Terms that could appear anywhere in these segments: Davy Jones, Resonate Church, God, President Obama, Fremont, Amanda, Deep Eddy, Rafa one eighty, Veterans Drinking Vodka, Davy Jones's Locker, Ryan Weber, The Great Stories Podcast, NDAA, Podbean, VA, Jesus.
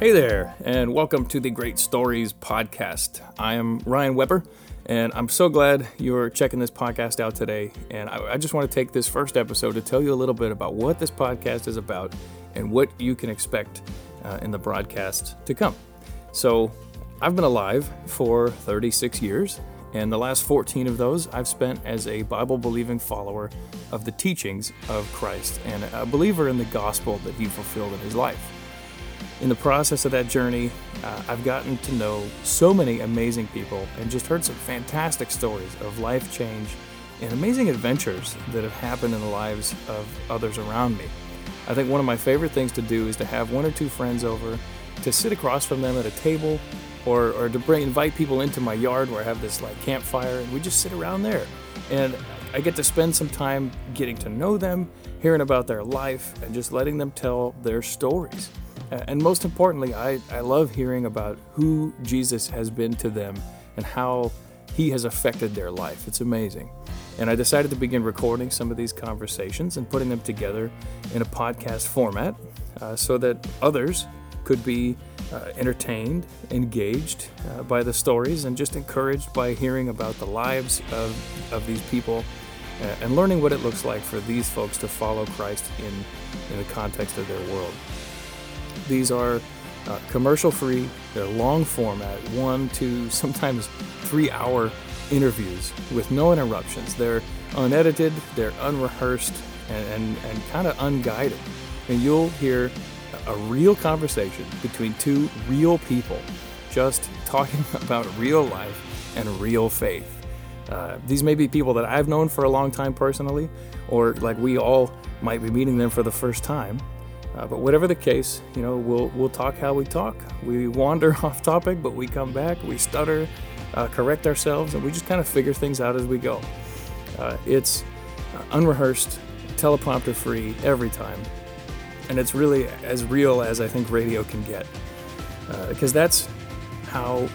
Hey there, and welcome to the Great Stories Podcast. I am Ryan Weber, and I'm so glad you're checking this podcast out today. And I just want to take this first episode to tell you a little bit about what this podcast is about and what you can expect in the broadcast to come. So I've been alive for 36 years, and the last 14 of those I've spent as a Bible-believing follower of the teachings of Christ and a believer in the gospel that he fulfilled in his life. In the process of that journey, I've gotten to know so many amazing people and just heard some fantastic stories of life change and amazing adventures that have happened in the lives of others around me. I think one of my favorite things to do is to have one or two friends over, to sit across from them at a table, or to invite people into my yard where I have this like campfire, and we just sit around there. And I get to spend some time getting to know them, hearing about their life, and just letting them tell their stories. And most importantly, I love hearing about who Jesus has been to them and how he has affected their life. It's amazing. And I decided to begin recording some of these conversations and putting them together in a podcast format so that others could be entertained, engaged by the stories, and just encouraged by hearing about the lives of these people and learning what it looks like for these folks to follow Christ in the context of their world. These are commercial-free, they're long format, 1 to sometimes 3 hour interviews with no interruptions. They're unedited, they're unrehearsed, and kind of unguided. And you'll hear a real conversation between two real people just talking about real life and real faith. These may be people that I've known for a long time personally, or like we all might be meeting them for the first time. But whatever the case, you know, we'll talk how we talk. We wander off topic, but we come back, we stutter, correct ourselves, and we just kind of figure things out as we go. It's unrehearsed, teleprompter-free every time. And it's really as real as I think radio can get. Because that's how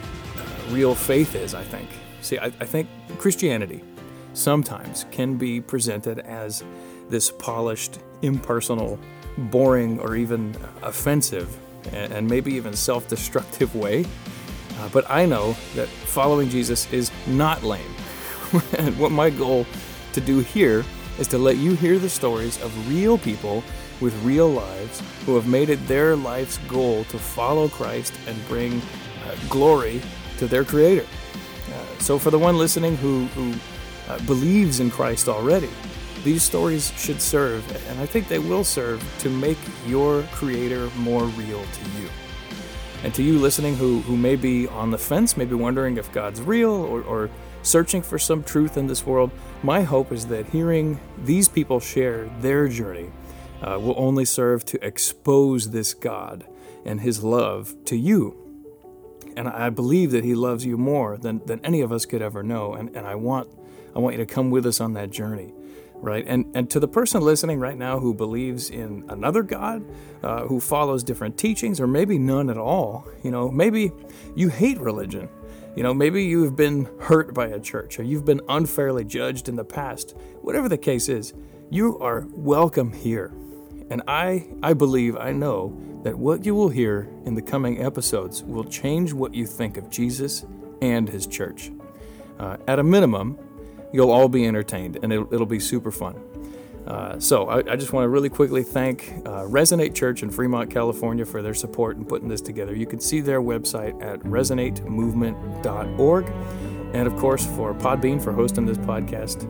real faith is, I think. See, I think Christianity sometimes can be presented as this polished, impersonal, boring, or even offensive, and maybe even self-destructive way. But I know that following Jesus is not lame. And what my goal to do here is to let you hear the stories of real people with real lives who have made it their life's goal to follow Christ and bring glory to their Creator. So for the one listening who believes in Christ already, these stories should serve, and I think they will serve, to make your Creator more real to you. And to you listening who may be on the fence, maybe wondering if God's real or searching for some truth in this world, my hope is that hearing these people share their journey will only serve to expose this God and His love to you. And I believe that He loves you more than any of us could ever know, and I want you to come with us on that journey. Right? And to the person listening right now who believes in another God, who follows different teachings, or maybe none at all, you know, maybe you hate religion, you know, maybe you've been hurt by a church, or you've been unfairly judged in the past. Whatever the case is, you are welcome here. And I believe, I know, that what you will hear in the coming episodes will change what you think of Jesus and His church. At a minimum, you'll all be entertained, and it'll be super fun. So I just want to really quickly thank Resonate Church in Fremont, California for their support in putting this together. You can see their website at resonatemovement.org. And, of course, for Podbean for hosting this podcast.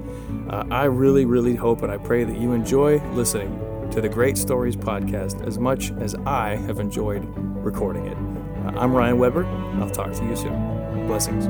I really, really hope and I pray that you enjoy listening to the Great Stories Podcast as much as I have enjoyed recording it. I'm Ryan Weber. I'll talk to you soon. Blessings.